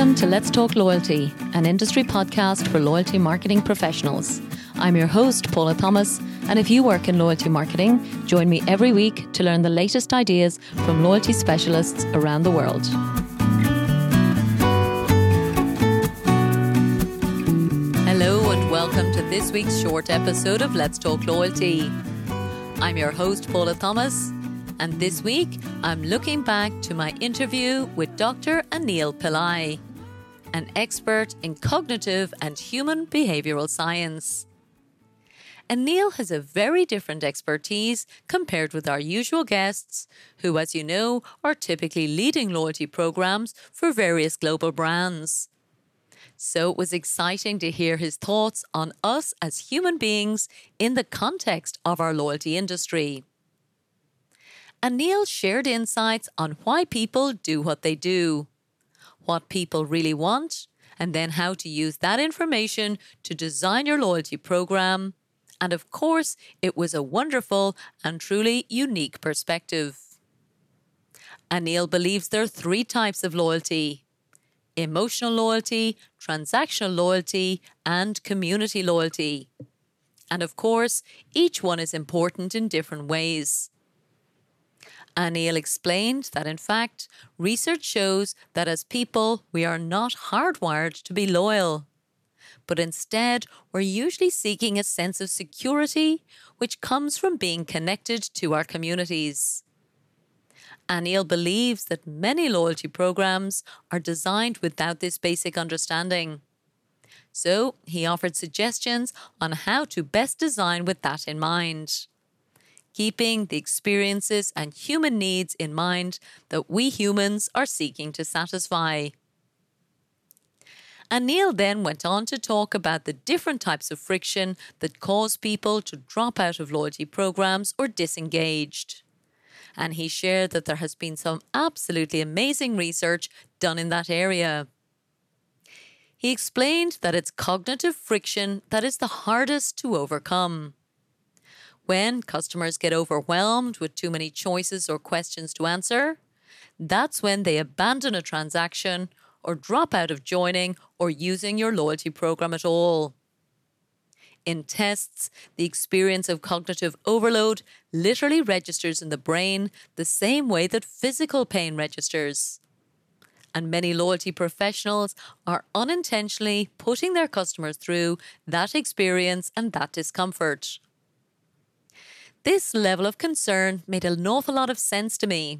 Welcome to Let's Talk Loyalty, an industry podcast for loyalty marketing professionals. I'm your host, Paula Thomas, and if you work in loyalty marketing, join me every week to learn the latest ideas from loyalty specialists around the world. Hello and welcome to this week's short episode of Let's Talk Loyalty. I'm your host, Paula Thomas, and this week I'm looking back to my interview with Dr. Anil Pillai, an expert in cognitive and human behavioral science. Anil has a very different expertise compared with our usual guests, who, as you know, are typically leading loyalty programs for various global brands. So it was exciting to hear his thoughts on us as human beings in the context of our loyalty industry. Anil shared insights on why people do what they do, what people really want, and then how to use that information to design your loyalty program. And of course, it was a wonderful and truly unique perspective. Anil believes there are three types of loyalty: emotional loyalty, transactional loyalty, and community loyalty. And of course, each one is important in different ways. Anil explained that, in fact, research shows that as people, we are not hardwired to be loyal. But instead, we're usually seeking a sense of security, which comes from being connected to our communities. Anil believes that many loyalty programs are designed without this basic understanding. So he offered suggestions on how to best design with that in mind, keeping the experiences and human needs in mind that we humans are seeking to satisfy. Anil then went on to talk about the different types of friction that cause people to drop out of loyalty programs or disengaged. And he shared that there has been some absolutely amazing research done in that area. He explained that it's cognitive friction that is the hardest to overcome. When customers get overwhelmed with too many choices or questions to answer, that's when they abandon a transaction or drop out of joining or using your loyalty program at all. In tests, the experience of cognitive overload literally registers in the brain the same way that physical pain registers. And many loyalty professionals are unintentionally putting their customers through that experience and that discomfort. This level of concern made an awful lot of sense to me.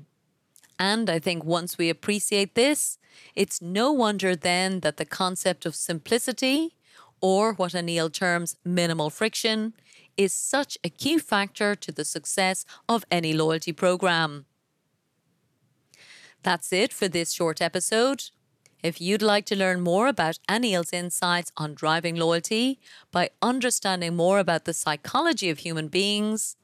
And I think once we appreciate this, it's no wonder then that the concept of simplicity, or what Anil terms minimal friction, is such a key factor to the success of any loyalty program. That's it for this short episode. If you'd like to learn more about Anil's insights on driving loyalty by understanding more about the psychology of human beings,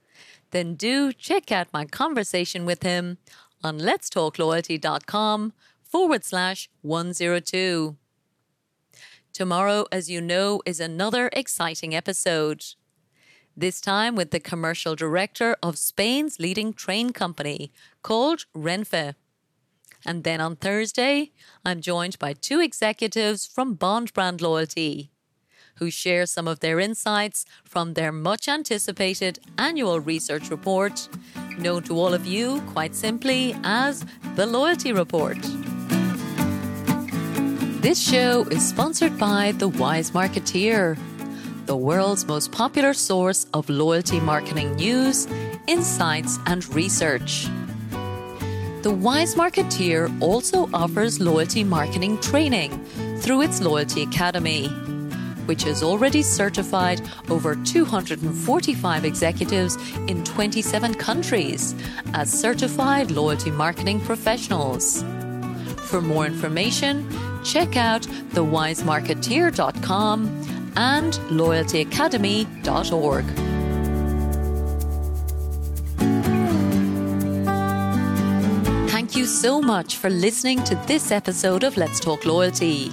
then do check out my conversation with him on letstalkloyalty.com/102. Tomorrow, as you know, is another exciting episode, this time with the commercial director of Spain's leading train company called Renfe. And then on Thursday, I'm joined by two executives from Bond Brand Loyalty, who share some of their insights from their much-anticipated annual research report, known to all of you quite simply as the Loyalty Report. This show is sponsored by The Wise Marketeer, the world's most popular source of loyalty marketing news, insights, and research. The Wise Marketeer also offers loyalty marketing training through its Loyalty Academy, which has already certified over 245 executives in 27 countries as certified loyalty marketing professionals. For more information, check out thewisemarketeer.com and loyaltyacademy.org. Thank you so much for listening to this episode of Let's Talk Loyalty.